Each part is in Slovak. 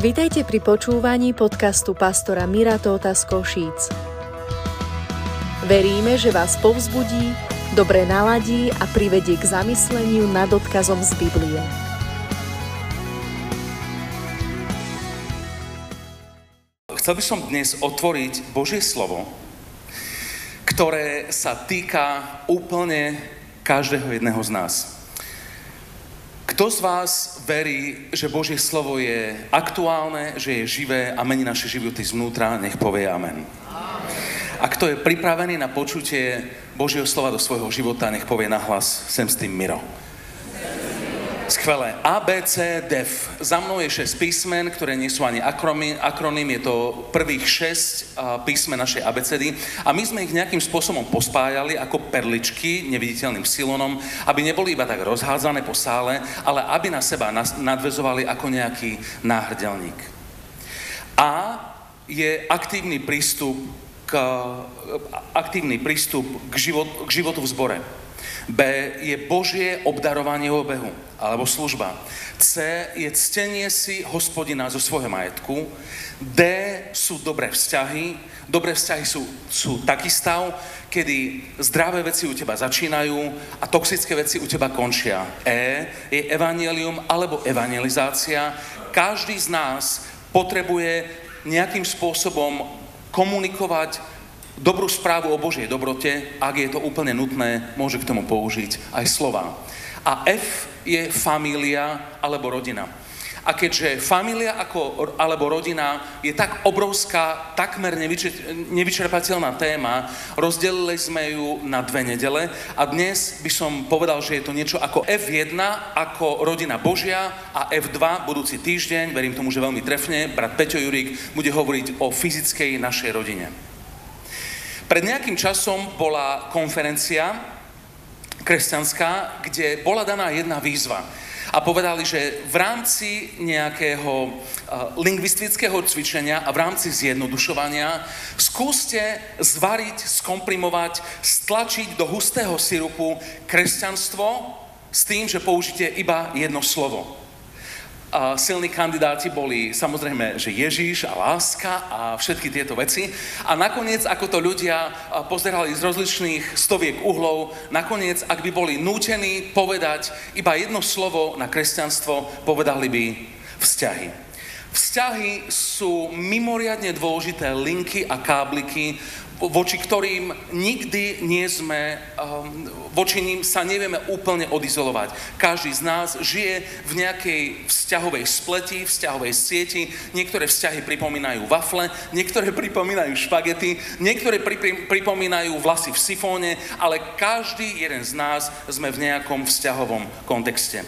Vitajte pri počúvaní podcastu pastora Mira Tótha z Košíc. Veríme, že vás povzbudí, dobre naladí a privedie k zamysleniu nad odkazom z Biblie. Chcel by som dnes otvoriť Božie slovo, ktoré sa týka úplne každého jedného z nás. Kto z vás verí, že Božie slovo je aktuálne, že je živé a mení naše životy zvnútra, nech povie amen. A kto je pripravený na počutie Božieho slova do svojho života, nech povie nahlas, sem s tým Miro. Skvelé. A, B, C, D, F. Za mnou je 6 písmen, ktoré nie sú ani akroným, je to prvých 6 písmen našej abecedy a my sme ich nejakým spôsobom pospájali ako perličky neviditeľným silonom, aby neboli iba tak rozhádzané po sále, ale aby na seba nadväzovali ako nejaký náhrdelník. A je aktívny prístup k životu v zbore. B je Božie obdarovanie obehu alebo služba. C je ctenie si Hospodina zo svojho majetku. D sú dobré vzťahy. Dobré vzťahy sú taký stav, kedy zdravé veci u teba začínajú a toxické veci u teba končia. E je evanjelium alebo evangelizácia. Každý z nás potrebuje nejakým spôsobom komunikovať dobrú správu o Božej dobrote, ak je to úplne nutné, môže k tomu použiť aj slova. A F je família alebo rodina. A keďže família alebo rodina je tak obrovská, takmer nevyčerpateľná téma, rozdelili sme ju na 2 nedele a dnes by som povedal, že je to niečo ako F1, ako rodina Božia a F2 budúci týždeň, verím tomu, že veľmi trefne, brat Peťo Jurík bude hovoriť o fyzickej našej rodine. Pred nejakým časom bola konferencia kresťanská, kde bola daná jedna výzva. A povedali, že v rámci nejakého lingvistického cvičenia a v rámci zjednodušovania skúste zvariť, skomprimovať, stlačiť do hustého sirupu kresťanstvo s tým, že použite iba jedno slovo. A silní kandidáti boli samozrejme, že Ježiš a láska a všetky tieto veci. A nakoniec, ako to ľudia pozerali z rozličných stoviek uhlov, nakoniec, ak by boli nútení povedať iba jedno slovo na kresťanstvo, povedali by vzťahy. Vzťahy sú mimoriadne dôležité linky a kábliky, voči ktorým nikdy nie sme, voči ním sa nevieme úplne odizolovať. Každý z nás žije v nejakej vzťahovej spleti, vzťahovej sieti. Niektoré vzťahy pripomínajú wafle, niektoré pripomínajú špagety, niektoré pripomínajú vlasy v sifóne, ale každý jeden z nás sme v nejakom vzťahovom kontexte.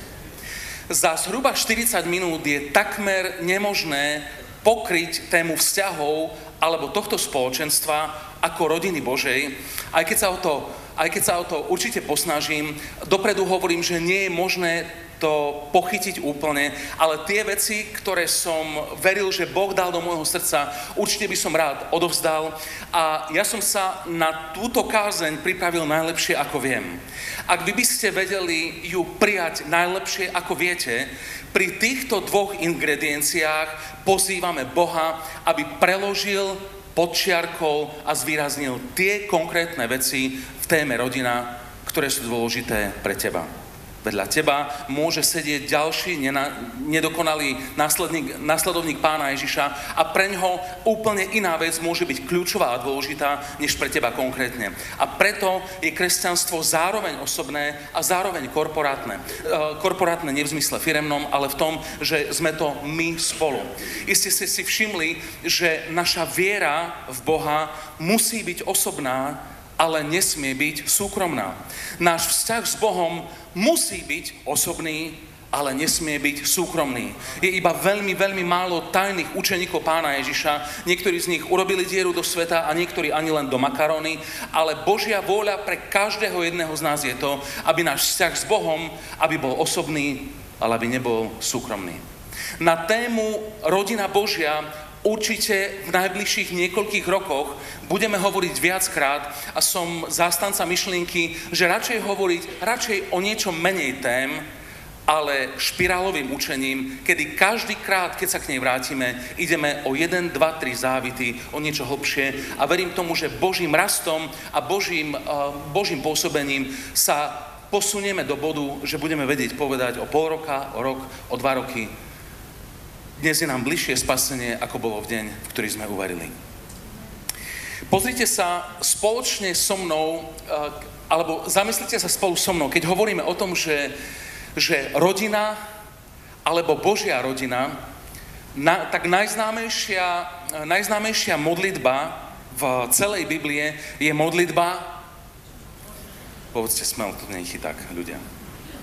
Za zhruba 40 minút je takmer nemožné pokryť tému vzťahov alebo tohto spoločenstva ako rodiny Božej. Aj keď sa o to určite posnažím, dopredu hovorím, že nie je možné to pochytiť úplne, ale tie veci, ktoré som veril, že Boh dal do môjho srdca, určite by som rád odovzdal a ja som sa na túto kázeň pripravil najlepšie, ako viem. Ak vy by ste vedeli ju prijať najlepšie, ako viete, pri týchto 2 ingredienciách pozývame Boha, aby preložil, podčiarkol a zvýraznil tie konkrétne veci v téme rodina, ktoré sú dôležité pre teba. Vedľa teba môže sedieť ďalší nedokonalý nasledovník Pána Ježiša a preňho úplne iná vec môže byť kľúčová a dôležitá, než pre teba konkrétne. A preto je kresťanstvo zároveň osobné a zároveň korporátne. Korporátne nie v zmysle firemnom, ale v tom, že sme to my spolu. Iste ste si všimli, že naša viera v Boha musí byť osobná, ale nesmie byť súkromná. Náš vzťah s Bohom musí byť osobný, ale nesmie byť súkromný. Je iba veľmi, veľmi málo tajných učeníkov Pána Ježiša. Niektorí z nich urobili dieru do sveta a niektorí ani len do makarony, ale Božia vôľa pre každého jedného z nás je to, aby náš vzťah s Bohom, aby bol osobný, ale aby nebol súkromný. Na tému Rodina Božia určite v najbližších niekoľkých rokoch budeme hovoriť viackrát a som zástanca myšlienky, že radšej o niečo menej tém, ale špirálovým učením, kedy každý krát, keď sa k nej vrátime, ideme o 1, 2, 3 závity, o niečo hlbšie a verím tomu, že Božím rastom a Božím pôsobením sa posunieme do bodu, že budeme vedieť povedať o pol roka, o rok, o 2 roky. Dnes je nám bližšie spasenie, ako bolo v deň, v ktorý sme uverili. Pozrite sa spoločne so mnou, alebo zamyslite sa spolu so mnou, keď hovoríme o tom, že rodina, alebo Božia rodina, tak najznámejšia modlitba v celej Biblie je modlitba, povedzte smel, to nie je chyták, ľudia.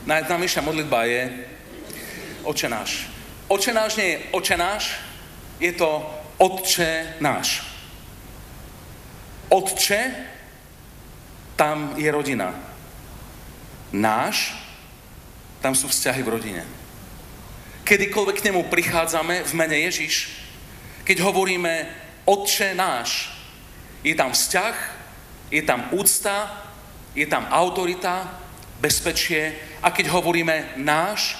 Najznámejšia modlitba je Otče náš. Otče náš nie je Otče náš, je to Otče náš. Otče, tam je rodina. Náš, tam sú vzťahy v rodine. Kedykoľvek k nemu prichádzame v mene Ježiš, keď hovoríme Otče náš, je tam vzťah, je tam úcta, je tam autorita, bezpečie a keď hovoríme náš,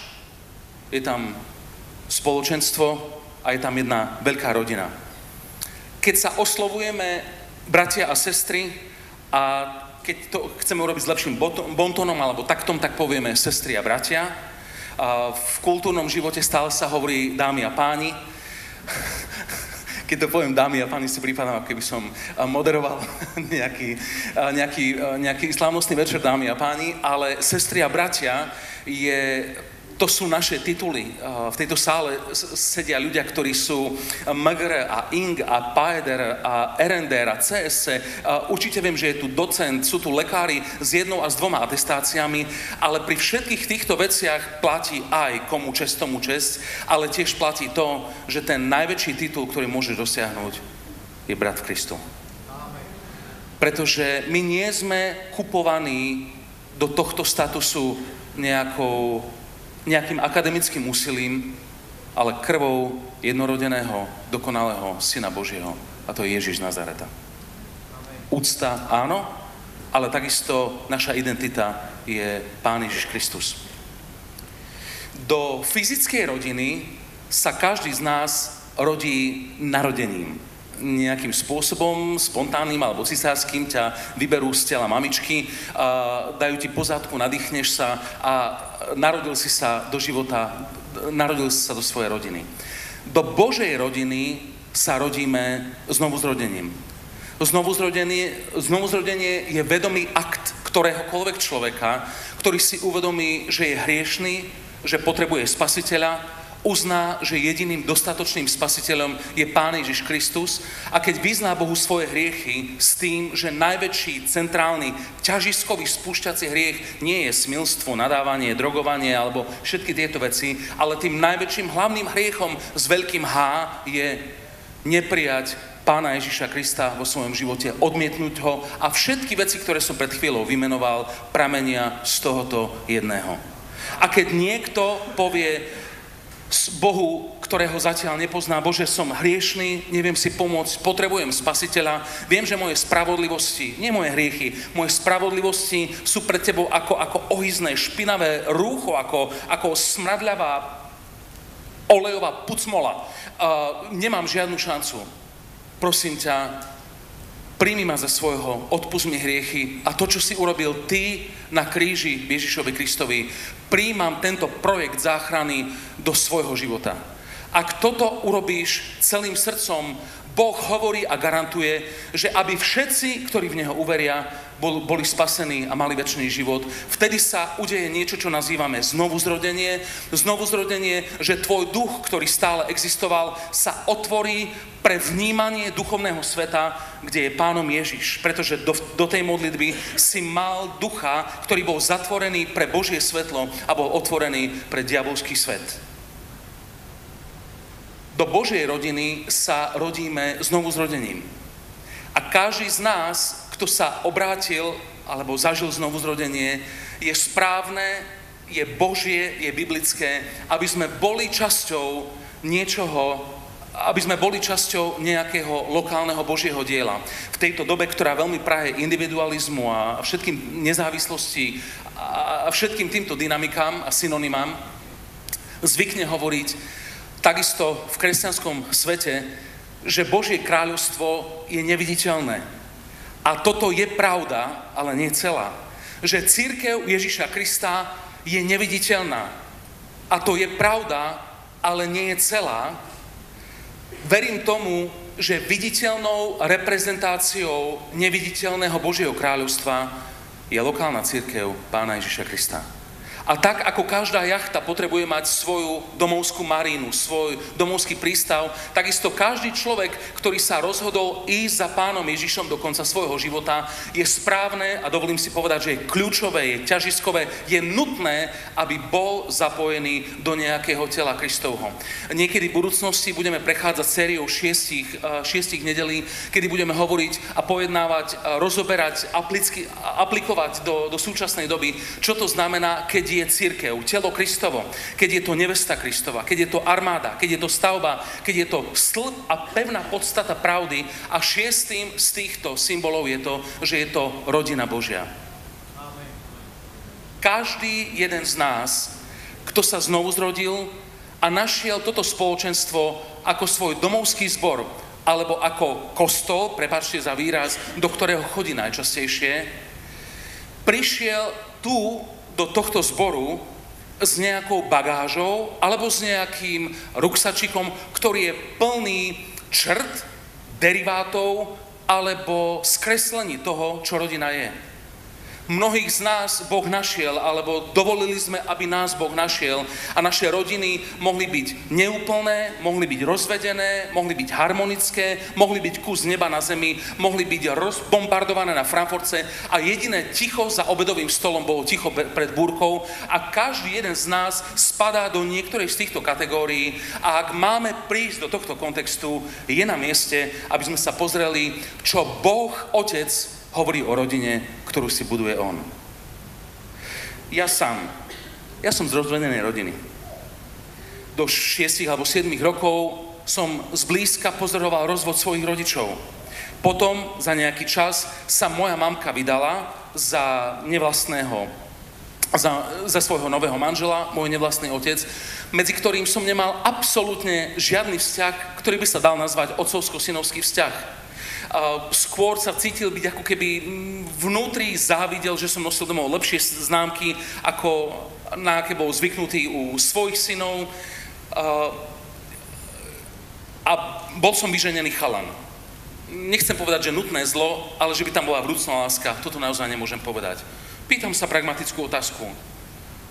je tam spoločenstvo a je tam jedna veľká rodina. Keď sa oslovujeme bratia a sestry a keď to chceme urobiť s lepším bontónom alebo taktom, tak povieme sestry a bratia. A v kultúrnom živote stále sa hovorí dámy a páni. Keď to poviem dámy a páni, si prípadám, keby som moderoval nejaký slávnostný večer dámy a páni, ale sestry a bratia to sú naše tituly. V tejto sále sedia ľudia, ktorí sú Magr a Ing a Paeder a RNDR a CSC. Určite viem, že je tu docent, sú tu lekári s 1 a s 2 atestáciami, ale pri všetkých týchto veciach platí aj komu čest, tomu čest, ale tiež platí to, že ten najväčší titul, ktorý môžeš dosiahnuť, je brat v Kristu. Pretože my nie sme kupovaní do tohto statusu nejakým akademickým úsilím, ale krvou jednorodeného, dokonalého Syna Božieho. A to je Ježiš z Nazareta. Úcta, áno, ale takisto naša identita je Pán Ježiš Kristus. Do fyzickej rodiny sa každý z nás rodí narodením. Nejakým spôsobom, spontánnym alebo cisárským ťa vyberú z tela mamičky, dajú ti pozadku, nadýchneš sa a narodil si sa do svojej rodiny. Do Božej rodiny sa rodíme znovuzrodením. Znovuzrodenie je vedomý akt ktoréhokoľvek človeka, ktorý si uvedomí, že je hriešný, že potrebuje spasiteľa, uzná, že jediným dostatočným spasiteľom je Pán Ježiš Kristus a keď vyzná Bohu svoje hriechy s tým, že najväčší centrálny ťažiskový spúšťací hriech nie je smilstvo, nadávanie, drogovanie alebo všetky tieto veci, ale tým najväčším hlavným hriechom s veľkým H je neprijať Pána Ježiša Krista vo svojom živote, odmietnúť ho a všetky veci, ktoré som pred chvíľou vymenoval, pramenia z tohoto jedného. A keď niekto povie Bohu, ktorého zatiaľ nepozná, Bože, som hriešný, neviem si pomôcť, potrebujem spasiteľa, viem, že moje spravodlivosti, nie moje hriechy, moje spravodlivosti sú pred tebou ako ohyzné, špinavé rúcho, ako smradľavá olejová pucmola. Nemám žiadnu šancu. Prosím ťa, príjmi ma za svojho, odpusť mi hriechy a to, čo si urobil ty na kríži Ježišovi Kristovi, príjmam tento projekt záchrany do svojho života. Ak toto urobíš celým srdcom, Boh hovorí a garantuje, že aby všetci, ktorí v Neho uveria, boli spasení a mali večný život, vtedy sa udeje niečo, čo nazývame znovuzrodenie. Znovuzrodenie, že tvoj duch, ktorý stále existoval, sa otvorí pre vnímanie duchovného sveta, kde je Pánom Ježiš. Pretože do tej modlitby si mal ducha, ktorý bol zatvorený pre Božie svetlo a bol otvorený pre diabolský svet. Do Božej rodiny sa rodíme znovuzrodením. A každý z nás, kto sa obrátil alebo zažil znovuzrodenie, je správne, je Božie, je biblické, aby sme boli časťou niečoho, aby sme boli časťou nejakého lokálneho Božieho diela. V tejto dobe, ktorá veľmi praje individualizmu a všetkým nezávislosti a všetkým týmto dynamikám a synonymám, zvykne hovoriť takisto v kresťanskom svete, že Božie kráľovstvo je neviditeľné. A toto je pravda, ale nie celá. Že cirkev Ježiša Krista je neviditeľná. A to je pravda, ale nie je celá. Verím tomu, že viditeľnou reprezentáciou neviditeľného Božieho kráľovstva je lokálna cirkev Pána Ježiša Krista. A tak, ako každá jachta potrebuje mať svoju domovskú marínu, svoj domovský prístav, takisto každý človek, ktorý sa rozhodol ísť za Pánom Ježišom do konca svojho života, je správne, a dovolím si povedať, že je kľúčové, je ťažiskové, je nutné, aby bol zapojený do nejakého tela Kristovho. Niekedy v budúcnosti budeme prechádzať sériou šiestich nedelí, kedy budeme hovoriť a pojednávať, rozoberať, aplikovať do súčasnej doby, čo to znamená, keď je cirkev, telo Kristovo, keď je to nevesta Kristova, keď je to armáda, keď je to stavba, keď je to stĺp a pevná podstata pravdy. A šiestým z týchto symbolov je to, že je to rodina Božia. Amen. Každý jeden z nás, kto sa znovu zrodil a našiel toto spoločenstvo ako svoj domovský zbor, alebo ako kostol, prepáčte za výraz, do ktorého chodí najčastejšie, prišiel tu do tohto zboru s nejakou bagážou alebo s nejakým ruksačikom, ktorý je plný črt, derivátov alebo skreslení toho, čo rodina je. Mnohých z nás Boh našiel, alebo dovolili sme, aby nás Boh našiel, a naše rodiny mohli byť neúplné, mohli byť rozvedené, mohli byť harmonické, mohli byť kus neba na zemi, mohli byť rozbombardované na Frankfurtce, a jediné ticho za obedovým stolom bolo ticho pred búrkou, a každý jeden z nás spadá do niektorej z týchto kategórií, a ak máme prísť do tohto kontextu, je na mieste, aby sme sa pozreli, čo Boh Otec hovorí o rodine, ktorú si buduje on. Ja som z rozvedenej rodiny. Do 6 alebo 7 rokov som zblízka pozoroval rozvod svojich rodičov. Potom za nejaký čas sa moja mamka vydala za svojho nového manžela, môj nevlastný otec, medzi ktorým som nemal absolútne žiadny vzťah, ktorý by sa dal nazvať otcovsko-synovský vzťah. Skôr sa cítil byť ako keby vnútri závidel, že som nosil domov lepšie známky, ako na aké bol zvyknutý u svojich synov. A bol som vyženený chalan. Nechcem povedať, že nutné zlo, ale že by tam bola vrúcná láska, toto naozaj nemôžem povedať. Pýtam sa pragmatickú otázku.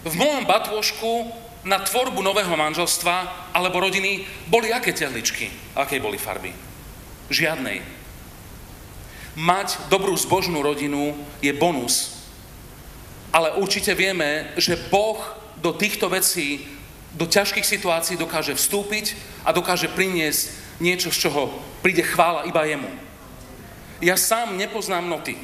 V mojom batôžku na tvorbu nového manželstva alebo rodiny boli aké tehličky? Aké boli farby? Žiadnej. Mať dobrú zbožnú rodinu je bonus. Ale určite vieme, že Boh do týchto vecí, do ťažkých situácií dokáže vstúpiť a dokáže priniesť niečo, z čoho príde chvála iba jemu. Ja sám nepoznám noty,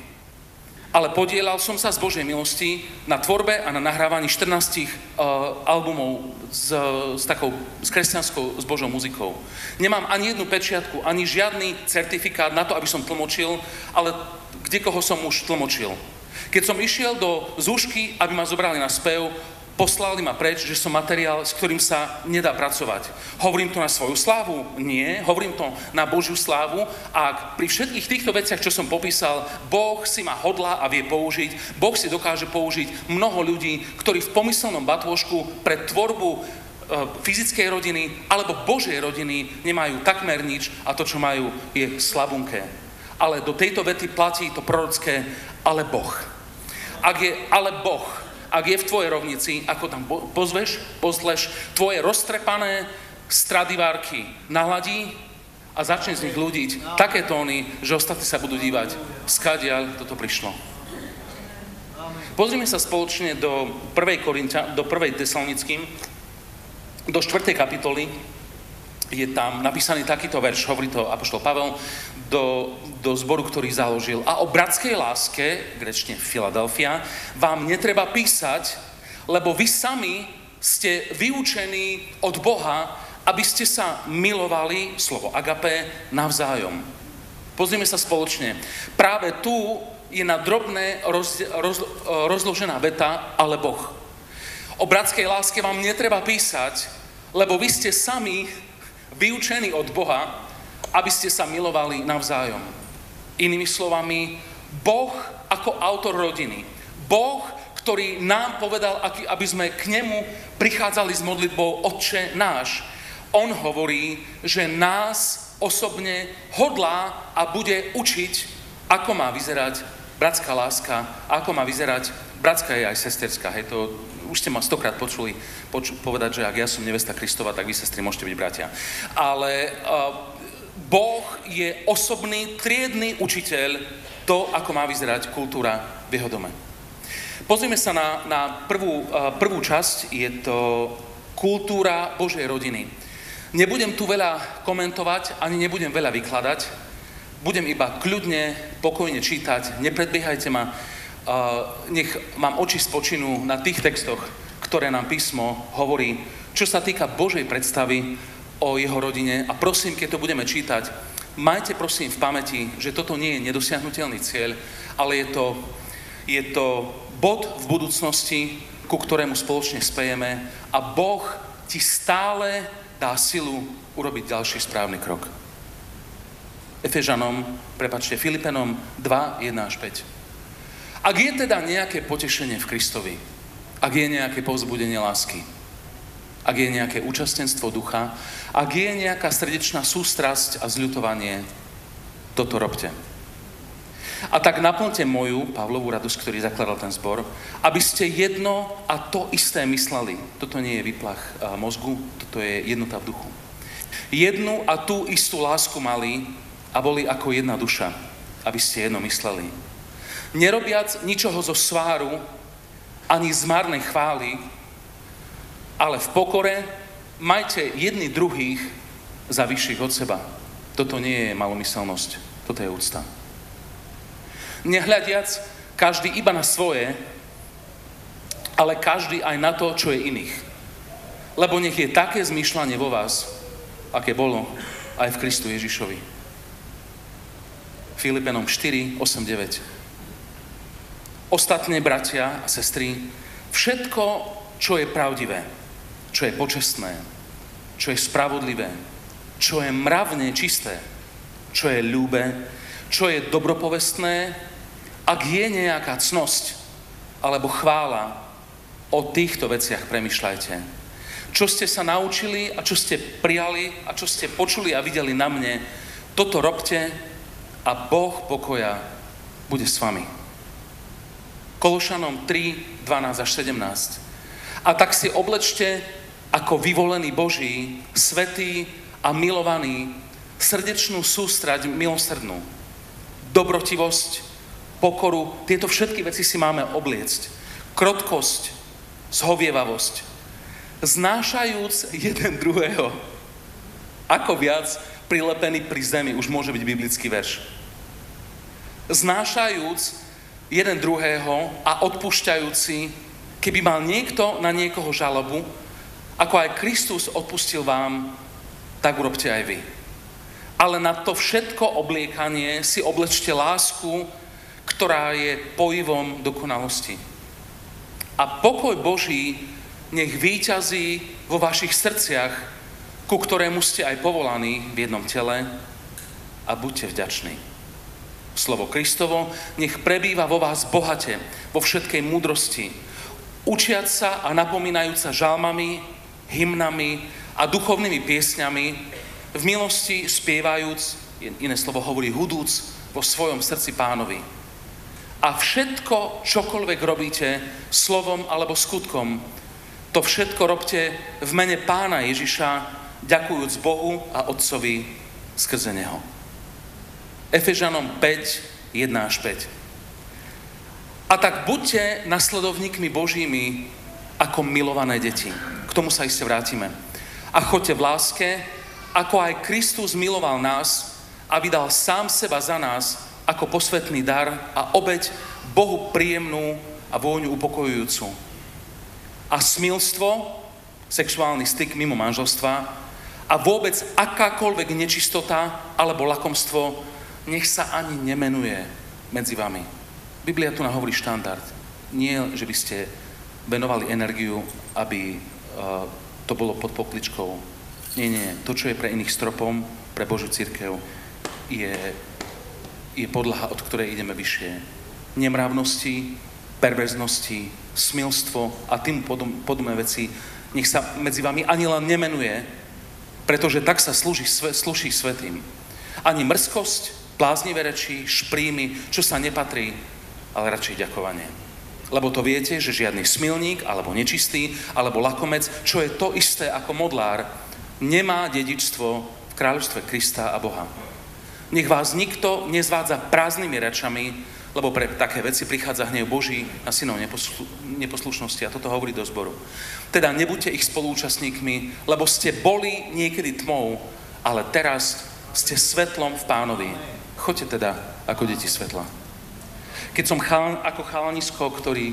ale podielal som sa z Božej milosti na tvorbe a na nahrávaní 14 albumov s kresťanskou, s Božou muzikou. Nemám ani jednu pečiatku, ani žiadny certifikát na to, aby som tlmočil, ale kde koho som už tlmočil. Keď som išiel do Zúšky, aby ma zobrali na spev, poslali ma preč, že som materiál, s ktorým sa nedá pracovať. Hovorím to na svoju slávu? Nie. Hovorím to na Božiu slávu. A pri všetkých týchto veciach, čo som popísal, Boh si ma hodlá a vie použiť. Boh si dokáže použiť mnoho ľudí, ktorí v pomyselnom batôžku pre tvorbu fyzickej rodiny alebo Božej rodiny nemajú takmer nič, a to, čo majú, je slabunké. Ale do tejto vety platí to prorocké ale Boh. Ak je ale Boh, ak je v tvojej rovnici, ako tam pozleš tvoje roztrepané stradivárky naladí a začne z nich ľudiť také tóny, že ostatní sa budú dívať, skadiaľ toto prišlo. Pozrime sa spoločne do 1. Tesalonickým, do 4. kapitoly. Je tam napísaný takýto verš, hovorí to apoštol Pavel do zboru, ktorý založil. A o bratskej láske, gréčne Filadelfia, vám netreba písať, lebo vy sami ste vyučení od Boha, aby ste sa milovali, slovo agapé, navzájom. Pozrime sa spoločne. Práve tu je na drobné rozložená veta ale Boh. O bratskej láske vám netreba písať, lebo vy ste sami vyučení od Boha, aby ste sa milovali navzájom. Inými slovami, Boh ako autor rodiny. Boh, ktorý nám povedal, aby sme k nemu prichádzali s modlitbou Otče náš. On hovorí, že nás osobne hodlá a bude učiť, ako má vyzerať bratská láska, ako má vyzerať bratská aj sesterská. Hej, to už ste ma stokrát počuli povedať, že ak ja som nevesta Kristova, tak vy, sestry, môžete byť bratia. Ale Boh je osobný, triedny učiteľ to, ako má vyzerať kultúra v jeho dome. Pozrieme sa na prvú časť, je to kultúra Božej rodiny. Nebudem tu veľa komentovať, ani nebudem veľa vykladať, budem iba kľudne, pokojne čítať, nepredbiehajte ma, nech mám oči spočinú na tých textoch, ktoré nám písmo hovorí, čo sa týka Božej predstavy o jeho rodine. A prosím, keď to budeme čítať, majte prosím v pamäti, že toto nie je nedosiahnutelný cieľ, ale je to bod v budúcnosti, ku ktorému spoločne spejeme, a Boh ti stále dá silu urobiť ďalší správny krok. Filipenom 2, 1 až 5. Ak je teda nejaké potešenie v Kristovi, ak je nejaké povzbudenie lásky, ak je nejaké účastenstvo ducha, ak je nejaká srdečná sústrasť a zľutovanie, toto robte. A tak naplňte moju, Pavlovú radosť, ktorý zakladal ten zbor, aby ste jedno a to isté mysleli. Toto nie je výplach mozgu, toto je jednota v duchu. Jednu a tú istú lásku mali a boli ako jedna duša, aby ste jedno mysleli. Nerobiac ničoho zo sváru, ani z marnej chvály, ale v pokore majte jedni druhých za vyšších od seba. Toto nie je malomyselnosť, toto je úcta. Nehľadiac každý iba na svoje, ale každý aj na to, čo je iných. Lebo nech je také zmýšľanie vo vás, aké bolo aj v Kristu Ježišovi. Filipenom 4, 8, 9. Ostatné, bratia a sestry, všetko, čo je pravdivé, čo je počestné, čo je spravodlivé, čo je mravne čisté, čo je ľúbe, čo je dobropovestné, ak je nejaká cnosť alebo chvála, o týchto veciach premýšľajte. Čo ste sa naučili a čo ste prijali a čo ste počuli a videli na mne, toto robte a Boh pokoja bude s vami. Kološanom 3, 12 až 17. A tak si oblečte ako vyvolený Boží, svätý a milovaný, srdečnú sústrať milosrdnú, dobrotivosť, pokoru, tieto všetky veci si máme obliecť. Krotkosť, zhovievavosť, znášajúc jeden druhého. Ako viac prilepený pri zemi, už môže byť biblický verš. Znášajúc jeden druhého a odpúšťajúci, keby mal niekto na niekoho žalobu, ako aj Kristus odpustil vám, tak urobte aj vy. Ale na to všetko obliekanie si oblečte lásku, ktorá je pojivom dokonalosti. A pokoj Boží nech víťazí vo vašich srdciach, ku ktorému ste aj povolaní v jednom tele, a buďte vďační. Slovo Kristovo nech prebýva vo vás bohate, vo všetkej múdrosti, učiac sa a napomínajúc sa žalmami, hymnami a duchovnými piesňami, v milosti spievajúc, iné slovo hovorí hudúc, vo svojom srdci Pánovi. A všetko, čokoľvek robíte, slovom alebo skutkom, to všetko robte v mene Pána Ježiša, ďakujúc Bohu a Otcovi skrze Neho. Efežanom 5, 1 až 5. A tak buďte nasledovníkmi Božími ako milované deti. K tomu sa iste vrátime. A choďte v láske, ako aj Kristus miloval nás a vydal sám seba za nás ako posvätný dar a obeť Bohu príjemnú a vôňu upokojujúcu. A smilstvo, sexuálny styk mimo manželstva, a vôbec akákoľvek nečistota alebo lakomstvo, nech sa ani nemenuje medzi vami. Biblia tu nahovorí štandard. Nie, že by ste venovali energiu, aby to bolo pod pokličkou. Nie, nie. To, čo je pre iných stropom, pre Božiu cirkev, je podlaha, od ktorej ideme vyššie. Nemravnosti, perverznosti, smilstvo a tým podobné veci nech sa medzi vami ani len nemenuje, pretože tak sa slúži svätým. Ani mrzkosť, bláznivé reči, šprímy, čo sa nepatrí, ale radšej ďakovanie. Lebo to viete, že žiadny smilník, alebo nečistý, alebo lakomec, čo je to isté ako modlár, nemá dedičstvo v kráľovstve Krista a Boha. Nech vás nikto nezvádza prázdnymi rečami, lebo pre také veci prichádza hnev Boží a synov neposlušnosti. A toto hovorí do zboru. Teda nebuďte ich spolúčastníkmi, lebo ste boli niekedy tmou, ale teraz ste svetlom v Pánovi. Choďte teda ako deti svetla. Keď som ako chalanisko, ktorý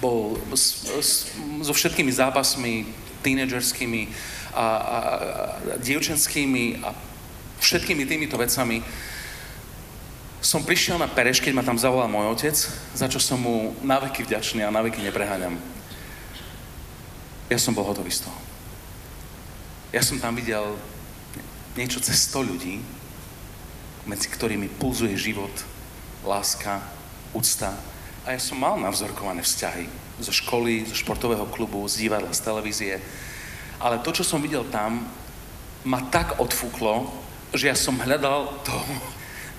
bol so všetkými zápasmi tínedžerskými a dievčenskými a všetkými týmito vecami, som prišiel na Pereš, keď ma tam zavolal môj otec, za čo som mu naveky vďačný a naveky nepreháňam. Ja som bol hotový z toho. Ja som tam videl niečo cez 100 ľudí, medzi ktorými pulzuje život, láska, úcta. A ja som mal navzorkované vzťahy zo školy, zo športového klubu, z divadla, z televízie. Ale to, čo som videl tam, ma tak odfúklo, že ja som hľadal toho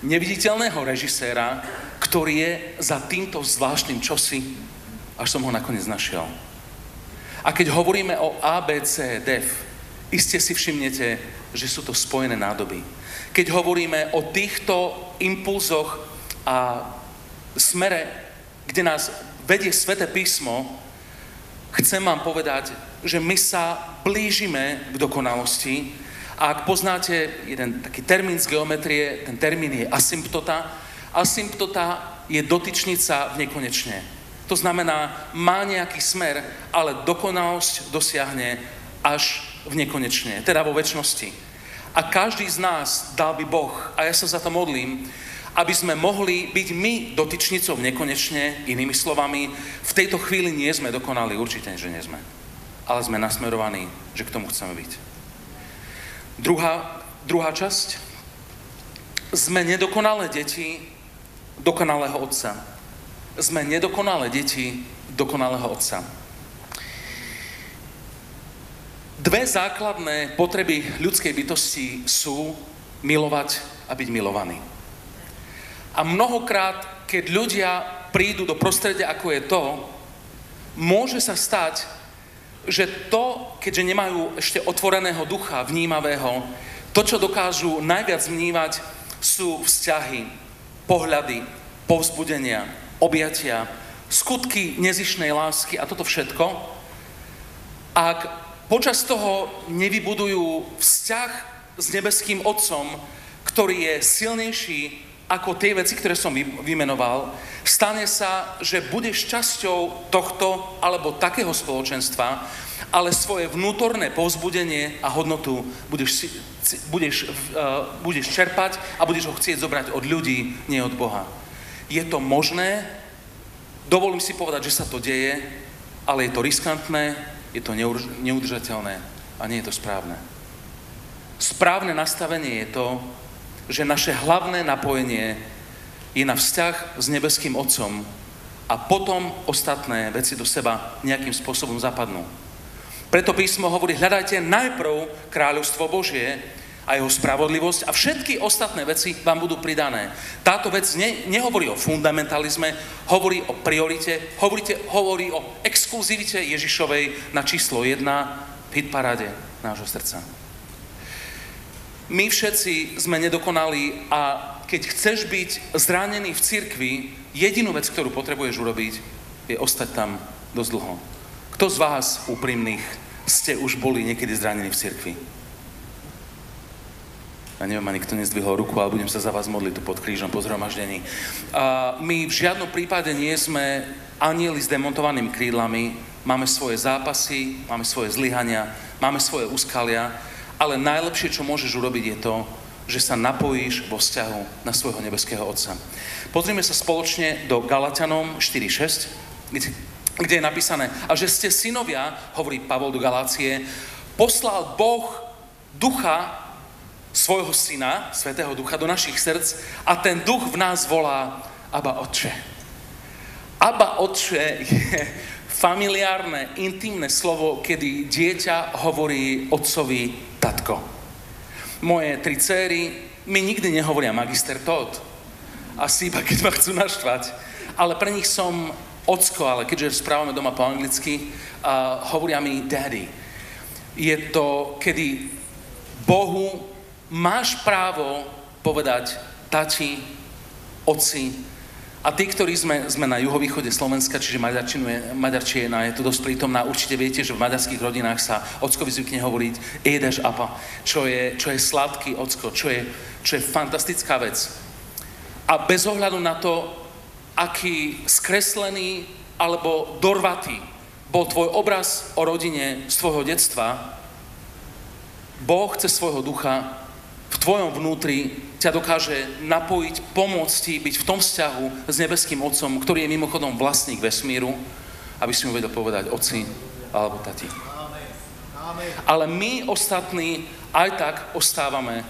neviditeľného režiséra, ktorý je za týmto zvláštnym čosi, až som ho nakoniec našiel. A keď hovoríme o ABCDF, iste si všimnete, že sú to spojené nádoby. Keď hovoríme o týchto impulzoch a smere, kde nás vedie Sväté písmo, chcem vám povedať, že my sa blížime k dokonalosti. A ak poznáte jeden taký termín z geometrie, ten termín je asymptota. Asymptota je dotyčnica v nekonečne. To znamená, má nejaký smer, ale dokonalosť dosiahne až v nekonečne, teda vo večnosti. A každý z nás, dal by Boh, a ja sa za to modlím, aby sme mohli byť my dotyčnicou v nekonečne, inými slovami, v tejto chvíli nie sme dokonali, určite, že nie sme. Ale sme nasmerovaní, že k tomu chceme byť. Druhá časť. Sme nedokonalé deti dokonalého otca. Sme nedokonalé deti dokonalého otca. Dve základné potreby ľudskej bytosti sú milovať a byť milovaný. A mnohokrát, keď ľudia prídu do prostredia, ako je to, môže sa stať, že to, keďže nemajú ešte otvoreného ducha, vnímavého, to, čo dokážu najviac vnívať, sú vzťahy, pohľady, povzbudenia, objatia, skutky nezištnej lásky a toto všetko. Ak počas toho nevybudujú vzťah s nebeským Otcom, ktorý je silnejší ako tie veci, ktoré som vymenoval, stane sa, že budeš časťou tohto alebo takého spoločenstva, ale svoje vnútorné povzbudenie a hodnotu budeš čerpať a budeš ho chcieť zobrať od ľudí, nie od Boha. Je to možné, dovolím si povedať, že sa to deje, ale je to riskantné, je to neudržateľné a nie je to správne. Správne nastavenie je to, že naše hlavné napojenie je na vzťah s nebeským Otcom a potom ostatné veci do seba nejakým spôsobom zapadnú. Preto písmo hovorí, hľadajte najprv kráľovstvo Božie a jeho spravodlivosť a všetky ostatné veci vám budú pridané. Táto vec nehovorí o fundamentalizme, hovorí o priorite, hovorí o exkluzivite Ježišovej na číslo 1 v hitparáde nášho srdca. My všetci sme nedokonali a keď chceš byť zranený v cirkvi, jedinú vec, ktorú potrebuješ urobiť, je ostať tam dosť dlho. Kto z vás úprimných ste už boli niekedy zranení v cirkvi? Ja neviem, ani kto nezdvihol ruku, ale budem sa za vás modliť tu pod krížom po zhromaždení. My v žiadnom prípade nie sme anjeli s demontovanými krídlami, máme svoje zápasy, máme svoje zlyhania, máme svoje úskalia. Ale najlepšie, čo môžeš urobiť, je to, že sa napojíš vo vzťahu na svojho nebeského Otca. Pozrime sa spoločne do Galatianom 4.6, kde je napísané, a že ste synovia, hovorí Pavol do Galácie, poslal Boh ducha svojho syna, Svätého Ducha, do našich srdc a ten duch v nás volá Abba Otče. Abba Otče je familiárne, intimné slovo, kedy dieťa hovorí otcovi tatko. Moje tri céry mi nikdy nehovoria magister Tóth. Asi iba keď ma chcú naštvať. Ale pre nich som ocko, ale keďže správame doma po anglicky, hovoria mi daddy. Je to, kedy Bohu máš právo povedať tati, oci. A tí, ktorí sme na juhovýchode Slovenska, čiže maďarčina, je to dosť prítomná. Určite viete, že v maďarských rodinách sa ockovi zvykne hovoriť édeš apa, čo je sladký ocko, čo je fantastická vec. A bez ohľadu na to, aký skreslený alebo dorvatý bol tvoj obraz o rodine z tvojho detstva, Boh cez svojho ducha v tvojom vnútri ťa dokáže napojiť, pomôcť ti byť v tom vzťahu s nebeským Otcom, ktorý je mimochodom vlastník vesmíru, aby si mu vedel povedať oci alebo tati. Ale my ostatní aj tak ostávame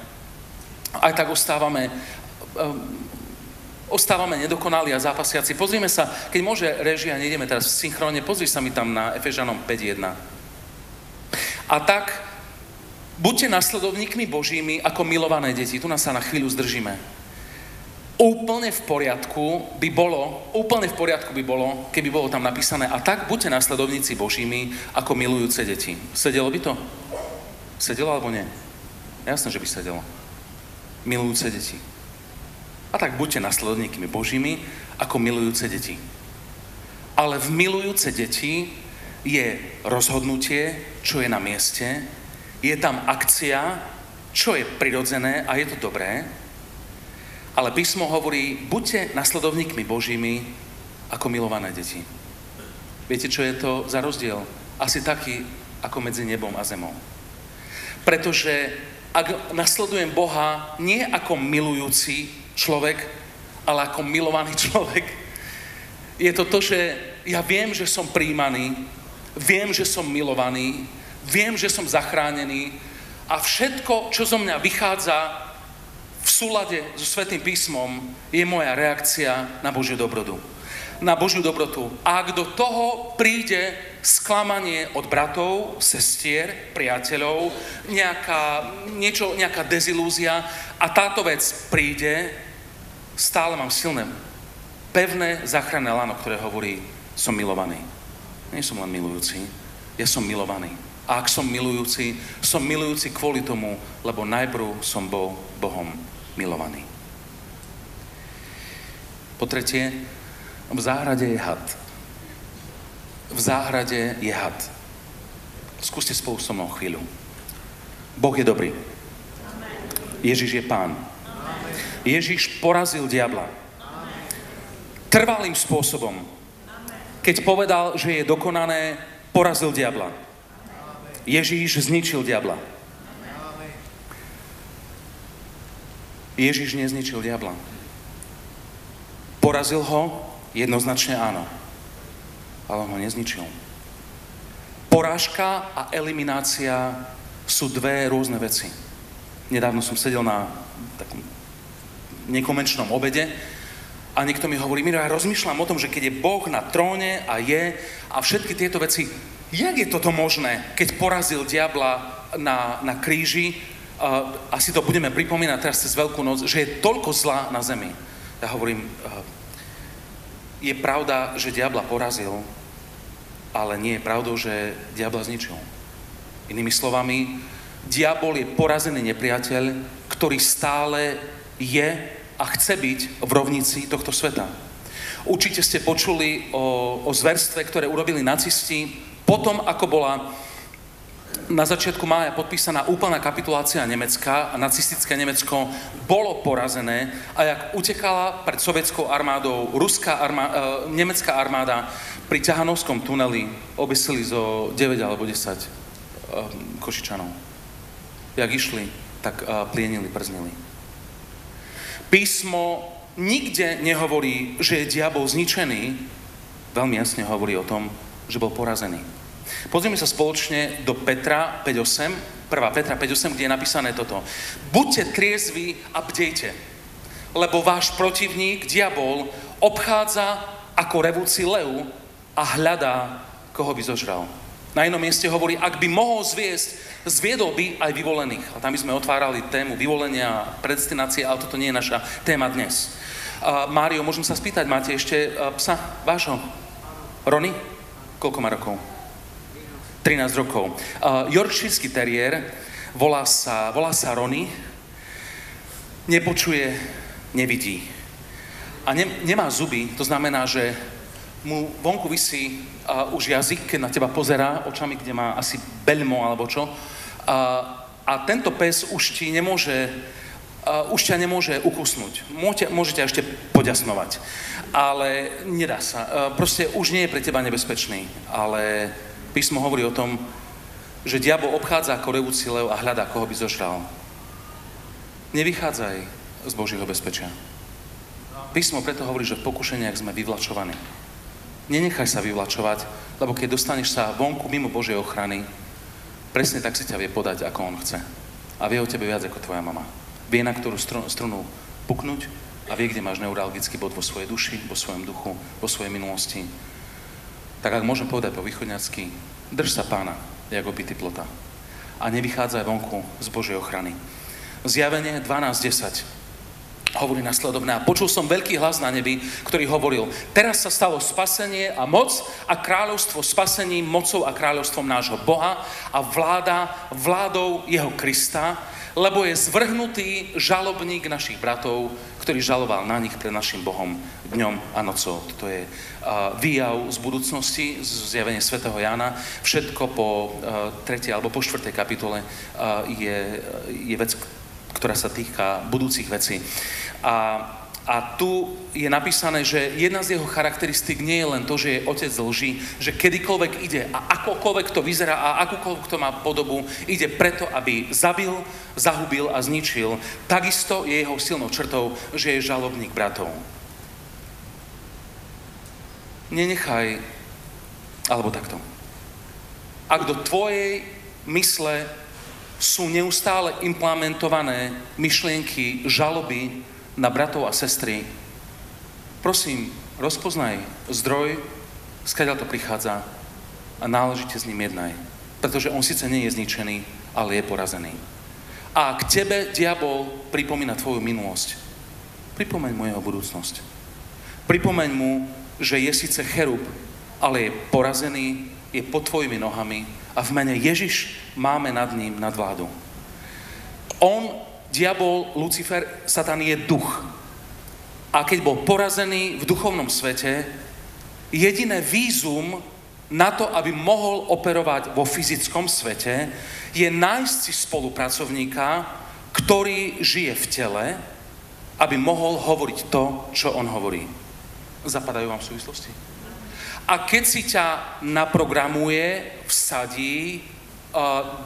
nedokonalí a zápasiaci. Pozrime sa, keď môže režia, nejdeme teraz v synchrone, pozri sa mi tam na Efežanom 5.1. A tak buďte nasledovníkmi Božími ako milované deti. Tu nás sa na chvíľu zdržíme. Úplne v poriadku by bolo, keby bolo tam napísané, a tak buďte nasledovníci Božími ako milujúce deti. Sedelo by to? Sedelo alebo nie? Jasné, že by sedelo. Milujúce deti. A tak buďte nasledovníkmi Božími ako milujúce deti. Ale v milujúce deti je rozhodnutie, čo je na mieste, je tam akcia, čo je prirodzené a je to dobré, ale písmo hovorí, buďte nasledovníkmi Božími ako milované deti. Viete, čo je to za rozdiel? Asi taký, ako medzi nebom a zemou. Pretože ak nasledujem Boha nie ako milujúci človek, ale ako milovaný človek, je to to, že ja viem, že som prijímaný, viem, že som milovaný, viem, že som zachránený a všetko, čo zo mňa vychádza v súlade so Svätým písmom, je moja reakcia na Božiu dobrotu. A ak do toho príde sklamanie od bratov, sestier, priateľov, nejaká dezilúzia a táto vec príde, stále mám silné, pevné, záchranné lano, ktoré hovorí, som milovaný. Nie som len milujúci, ja som milovaný. A ak som milujúci kvôli tomu, lebo najprv som bol Bohom milovaný. Po tretie, v záhrade je had. V záhrade je had. Skúste spolu so mnou chvíľu. Boh je dobrý. Ježiš je Pán. Ježiš porazil diabla. Trvalým spôsobom. Keď povedal, že je dokonané, porazil diabla. Ježíš zničil diabla. Ježíš nezničil diabla. Porazil ho? Jednoznačne áno. Ale ho nezničil. Porážka a eliminácia sú dve rôzne veci. Nedávno som sedel na takom nekomenčnom obede a niekto mi hovorí, Miro, ja rozmýšľam o tom, že keď je Boh na tróne a všetky tieto veci, jak je toto možné, keď porazil diabla na kríži, asi to budeme pripomínať teraz cez Veľkú noc, že je toľko zla na zemi. Ja hovorím, je pravda, že diabla porazil, ale nie je pravdou, že diabla zničil. Inými slovami, diabol je porazený nepriateľ, ktorý stále je a chce byť v rovnici tohto sveta. Určite ste počuli o zverstve, ktoré urobili nacisti, potom, ako bola na začiatku mája podpísaná úplná kapitulácia Nemecka a nacistické Nemecko bolo porazené a jak utekala pred sovietskou armádou nemecká armáda pri Ťahanovskom tuneli obesili zo 9 alebo 10 Košičanov. Jak išli, tak plienili, prznili. Písmo nikde nehovorí, že je diabol zničený, veľmi jasne hovorí o tom, že bol porazený. Pozrieme sa spoločne do Petra 5.8, 1. Petra 5.8, kde je napísané toto. Buďte triezvi a bdejte, lebo váš protivník, diabol, obchádza ako revúci lev a hľadá, koho by zožral. Na jednom mieste hovorí, ak by mohol zviesť, zviedol by aj vyvolených. A tam by sme otvárali tému vyvolenia, predestinácie, ale toto nie je naša téma dnes. Mário, môžem sa spýtať, máte ešte psa vášho? Rony? Koľko má rokov? 13 rokov. Yorkshírsky teriér, volá sa Rony, nepočuje, nevidí. A nemá zuby, to znamená, že mu vonku visí už jazyk, keď na teba pozerá očami, kde má asi belmo alebo čo. A tento pes už ti nemôže, ťa nemôže ukusnúť. Môže ťa ešte poďasnovať. Ale nedá sa. Proste už nie je pre teba nebezpečný. Ale Písmo hovorí o tom, že diabol obchádza ako revúci lev a hľadá, koho by zožral. Nevychádzaj z Božieho bezpečia. Písmo preto hovorí, že v pokušeniach sme vyvlačovaní. Nenechaj sa vyvlačovať, lebo keď dostaneš sa vonku mimo Božej ochrany, presne tak si ťa vie podať, ako on chce. A vie o tebe viac ako tvoja mama. Vie, na ktorú strunu puknúť a vie, kde máš neuralgický bod vo svojej duši, vo svojom duchu, vo svojej minulosti. Tak ak môžem povedať po východňacky, drž sa Pána, jak opitý plota. A nevychádzaj vonku z Božej ochrany. Zjavenie 12.10 hovorí nasledovné. A počul som veľký hlas na nebi, ktorý hovoril, teraz sa stalo spasenie a moc a kráľovstvo spasením, mocou a kráľovstvom nášho Boha a vládou jeho Krista, lebo je zvrhnutý žalobník našich bratov, ktorý žaloval na nich pred našim Bohom dňom a nocou. To je výjav z budúcnosti, z zjavenia svätého Jána. Všetko po 3. alebo po 4. kapitole je vec, ktorá sa týka budúcich vecí. A tu je napísané, že jedna z jeho charakteristík nie je len to, že je otec lží, že kedykoľvek ide a akokoľvek to vyzerá a akokoľvek to má podobu, ide preto, aby zabil, zahubil a zničil. Takisto je jeho silnou črtou, že je žalobník bratov. Nenechaj, alebo takto. Ak do tvojej mysle sú neustále implementované myšlienky žaloby na bratov a sestry, prosím, rozpoznaj zdroj, skáďal to prichádza a náležite s ním jednaj. Pretože on síce nie je zničený, ale je porazený. A ak tebe diabol pripomína tvoju minulosť, pripomeň mu jeho budúcnosť. Pripomeň mu, že je síce cherub, ale je porazený, je pod tvojimi nohami a v mene Ježiš máme nad ním nadvládu. On diabol, Lucifer, Satan je duch. A keď bol porazený v duchovnom svete, jediné vízum na to, aby mohol operovať vo fyzickom svete, je nájsť si spolupracovníka, ktorý žije v tele, aby mohol hovoriť to, čo on hovorí. Zapadajú vám súvislosti? A keď si ťa naprogramuje, vsadí,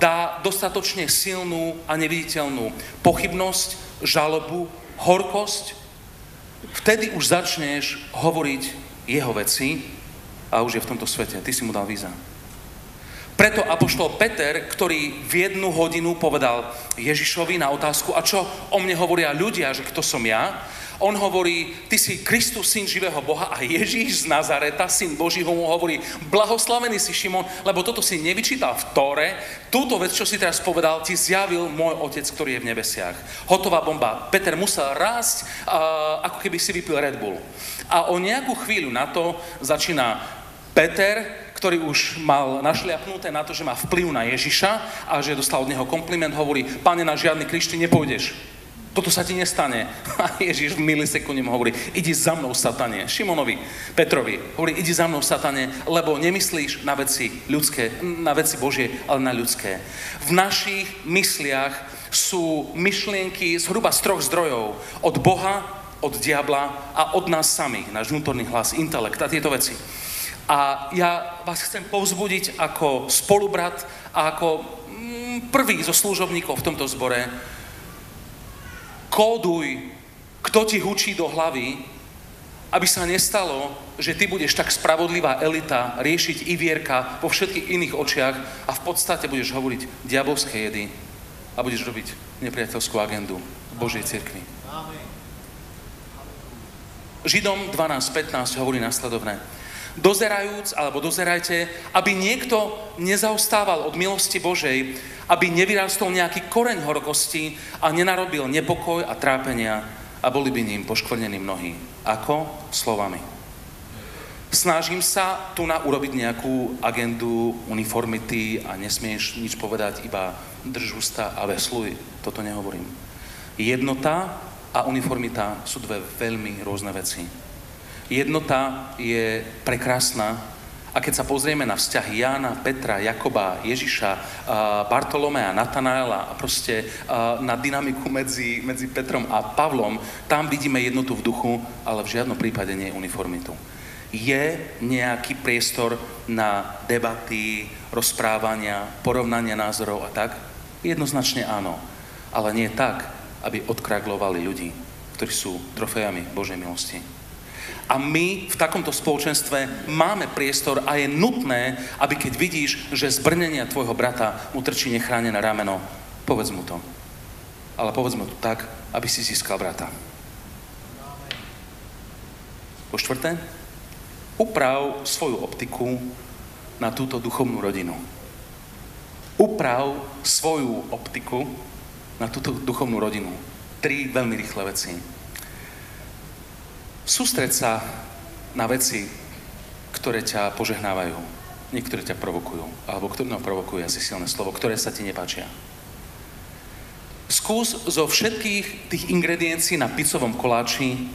dá dostatočne silnú a neviditeľnú pochybnosť, žalobu, horkosť, vtedy už začneš hovoriť jeho veci a už je v tomto svete. Ty si mu dal víza. Preto apoštol Peter, ktorý v 1 hodinu povedal Ježišovi na otázku, a čo o mne hovoria ľudia, že kto som ja, on hovorí, ty si Kristus, syn živého Boha, a Ježiš z Nazareta, syn Božího, mu hovorí, blahoslavený si Šimon, lebo toto si nevyčítal v Tóre, túto vec, čo si teraz povedal, ti zjavil môj otec, ktorý je v nebesiach. Hotová bomba. Peter musel rásť, ako keby si vypil Red Bull. A o nejakú chvíľu na to začína Peter, ktorý už mal našliapnuté na to, že má vplyv na Ježiša a že dostal od neho kompliment, hovorí, Pane, na žiadny kríž ty nepôjdeš. Toto sa ti nestane. A Ježiš v milisekunde mu hovorí, idi za mnou, Satane. Šimonovi, Petrovi, hovorí, idi za mnou, Satane, lebo nemyslíš na veci ľudské, na veci Božie, ale na ľudské. V našich mysliach sú myšlienky zhruba z 3 zdrojov. Od Boha, od diabla a od nás samých. Náš vnútorný hlas, intelekt a tieto veci. A ja vás chcem povzbudiť ako spolubrat a ako prvý zo služobníkov v tomto zbore. Kóduj, kto ti hučí do hlavy a aby sa nestalo, že ty budeš tak spravodlivá elita riešiť ivierka vo všetkých iných očiach a v podstate budeš hovoriť diabolské jedy a budeš robiť nepriateľskú agendu v Božej cirkvi. Židom 12.15 hovorí nasledovné. Dozerajúc, alebo dozerajte, aby niekto nezaostával od milosti Božej, aby nevyrástol nejaký koreň horkosti a nenarobil nepokoj a trápenia a boli by ním poškvrnení mnohí. Ako? Slovami. Snažím sa tu na urobiť nejakú agendu uniformity a nesmieš nič povedať, iba drž ústa a vesluj. Toto nehovorím. Jednota a uniformita sú dve veľmi rôzne veci. Jednota je prekrásna a keď sa pozrieme na vzťahy Jána, Petra, Jakoba, Ježiša, Bartolomea, Natanaela a proste na dynamiku medzi Petrom a Pavlom, tam vidíme jednotu v duchu, ale v žiadnom prípade nie uniformitu. Je nejaký priestor na debaty, rozprávania, porovnania názorov a tak? Jednoznačne áno, ale nie tak, aby odkraglovali ľudí, ktorí sú trofejami Božej milosti. A my v takomto spoločenstve máme priestor a je nutné, aby keď vidíš, že z brnenia tvojho brata mu trčí nechránené rameno, povedz mu to. Ale povedz mu to tak, aby si získal brata. Po štvrté, uprav svoju optiku na túto duchovnú rodinu. Uprav svoju optiku na túto duchovnú rodinu. Tri veľmi rýchle veci. Sústreď sa na veci, ktoré ťa požehnávajú, niektoré ťa provokujú, alebo ktoré provokujú, asi silné slovo, ktoré sa ti nepáčia. Skús zo všetkých tých ingrediencií na pizzovom koláči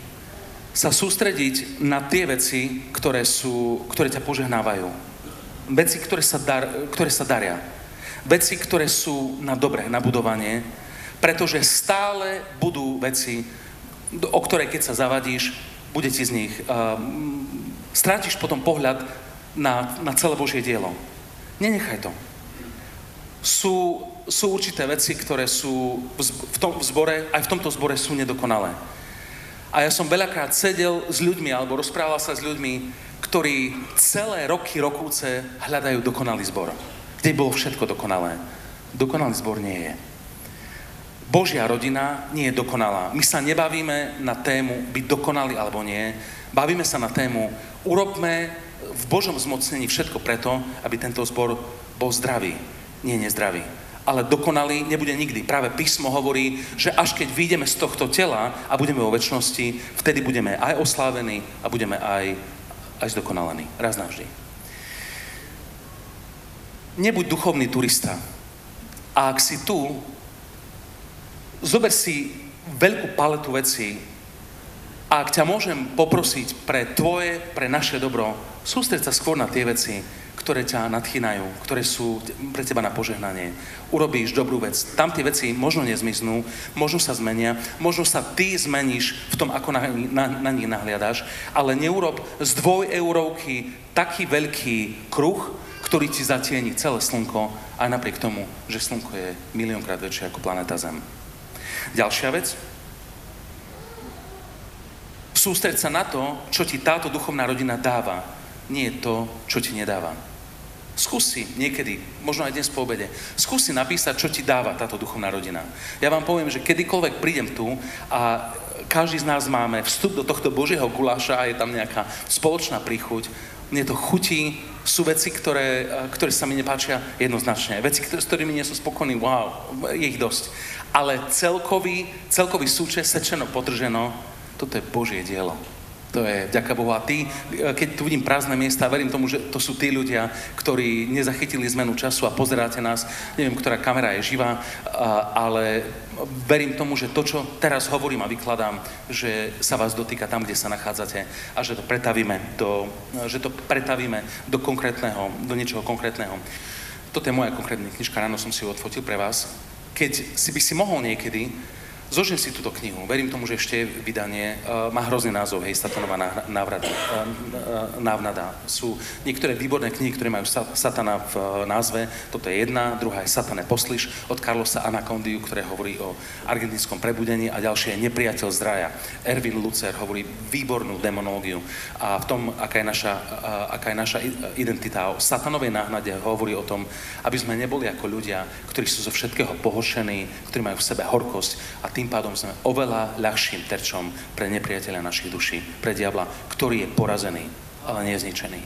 sa sústrediť na tie veci, ktoré ťa požehnávajú. Veci, ktoré sa daria. Veci, ktoré sú na dobré, na budovanie, pretože stále budú veci, o ktoré keď sa zavadíš, bude ti z nich. Strátiš potom pohľad na celé Božie dielo. Nenechaj to. Sú určité veci, ktoré sú v zbore, aj v tomto zbore sú nedokonalé. A ja som veľakrát sedel s ľuďmi, alebo rozprával sa s ľuďmi, ktorí celé roky, rokúce hľadajú dokonalý zbor. Kde bolo všetko dokonalé. Dokonalý zbor nie je. Božia rodina nie je dokonalá. My sa nebavíme na tému byť dokonalý alebo nie. Bavíme sa na tému urobme v Božom zmocnení všetko preto, aby tento zbor bol zdravý. Nie nezdravý. Ale dokonalý nebude nikdy. Práve písmo hovorí, že až keď vyjdeme z tohto tela a budeme vo večnosti, vtedy budeme aj oslávení a budeme aj zdokonalení. Raz navždy. Nebuď duchovný turista. A ak si tu, zober si veľkú paletu vecí a ak ťa môžem poprosiť pre naše dobro, sústreď sa skôr na tie veci, ktoré ťa nadchýnajú, ktoré sú pre teba na požehnanie. Urobíš dobrú vec. Tam tie veci možno nezmiznú, možno sa zmenia, možno sa ty zmeníš v tom, ako na nich nahliadaš, ale neurob z 2 eurovky taký veľký kruh, ktorý ti zatieni celé slnko, aj napriek tomu, že slnko je miliónkrát väčšie ako planéta Zem. Ďalšia vec. Sústreď sa na to, čo ti táto duchovná rodina dáva. Nie to, čo ti nedáva. Skúsi niekedy, možno aj dnes po obede, skúsi napísať, čo ti dáva táto duchovná rodina. Ja vám poviem, že kedykoľvek prídem tu a každý z nás máme vstup do tohto Božieho guláša a je tam nejaká spoločná príchuť, mne to chutí, sú veci, ktoré sa mi nepáčia jednoznačne. Veci, s ktorými nie som spokojný, wow, je ich dosť. Ale celkový súčest, sečeno, podrženo, toto je Božie dielo. To je, vďaka Bohu. A ty, keď tu vidím prázdne miesta, verím tomu, že to sú tí ľudia, ktorí nezachytili zmenu času a pozeráte nás, neviem, ktorá kamera je živá, ale verím tomu, že to, čo teraz hovorím a vykladám, že sa vás dotýka tam, kde sa nachádzate a že to pretavíme do konkrétneho, do niečoho konkrétneho. Toto je moja konkrétna knižka, ráno som si ju odfotil pre vás. Keď si by si mohol niekedy Zožem si túto knihu, verím tomu, že ešte je vydanie, má hrozný názov, hej, Satanová návnada. Sú niektoré výborné knihy, ktoré majú Satana v názve, toto je jedna, druhá je Satane poslyš, od Carlosa Anacondiu, ktoré hovorí o argentinskom prebudení a ďalšie je Nepriateľ zdraja. Erwin Lutzer hovorí výbornú demonológiu a v tom, aká je naša identita. O Satanovej návnade hovorí o tom, aby sme neboli ako ľudia, ktorí sú zo všetkého pohoršení, ktorí majú v sebe horkosť a tým pádom sme oveľa ľahším terčom pre nepriateľa našich duší, pre diabla, ktorý je porazený, ale nie zničený.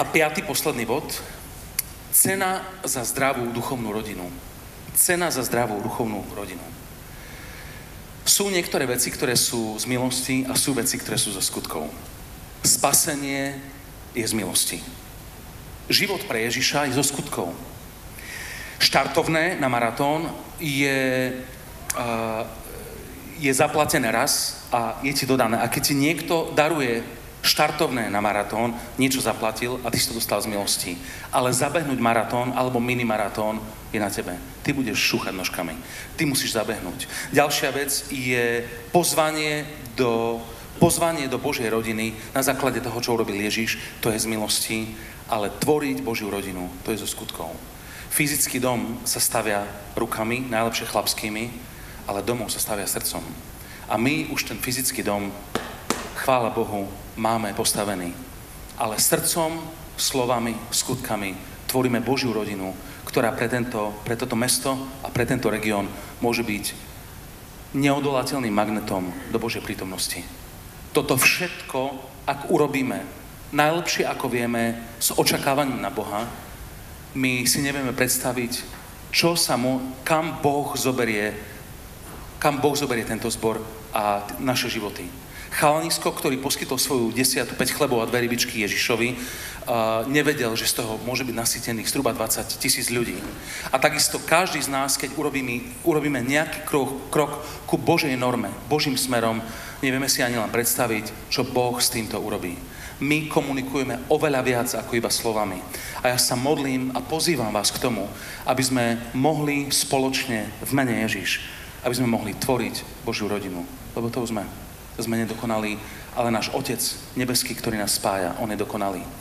A piaty, posledný bod. Cena za zdravú duchovnú rodinu. Cena za zdravú duchovnú rodinu. Sú niektoré veci, ktoré sú z milosti a sú veci, ktoré sú zo skutkov. Spasenie je z milosti. Život pre Ježiša je zo skutkov. Štartovné na maratón je zaplatené raz a je ti dodané. A keď ti niekto daruje štartovné na maratón, niečo zaplatil a ty si to dostal z milosti. Ale zabehnúť maratón alebo minimaratón je na tebe. Ty budeš šúchať nožkami. Ty musíš zabehnúť. Ďalšia vec je pozvanie do Božej rodiny na základe toho, čo urobil Ježiš. To je z milosti, ale tvoriť Božiu rodinu, to je zo skutkov. Fyzický dom sa stavia rukami, najlepšie chlapskými, ale domov sa stavia srdcom. A my už ten fyzický dom, chvála Bohu, máme postavený. Ale srdcom, slovami, skutkami tvoríme Božiu rodinu, ktorá pre toto mesto a pre tento región môže byť neodolateľným magnetom do Božej prítomnosti. Toto všetko, ak urobíme najlepšie, ako vieme, s očakávaním na Boha, my si nevieme predstaviť, kam Boh zoberie tento zbor a naše životy. Chalanisko, ktorý poskytol svoju desiatu, 5 chlebov a 2 rybičky Ježišovi, nevedel, že z toho môže byť nasytených zhruba 20 000 ľudí. A takisto každý z nás, keď urobíme nejaký krok ku Božej norme, Božím smerom, nevieme si ani len predstaviť, čo Boh s týmto urobí. My komunikujeme oveľa viac ako iba slovami. A ja sa modlím a pozývam vás k tomu, aby sme mohli spoločne v mene Ježiš, aby sme mohli tvoriť Božiu rodinu. Lebo to sme nedokonalí, ale náš Otec nebeský, ktorý nás spája, on je dokonalý.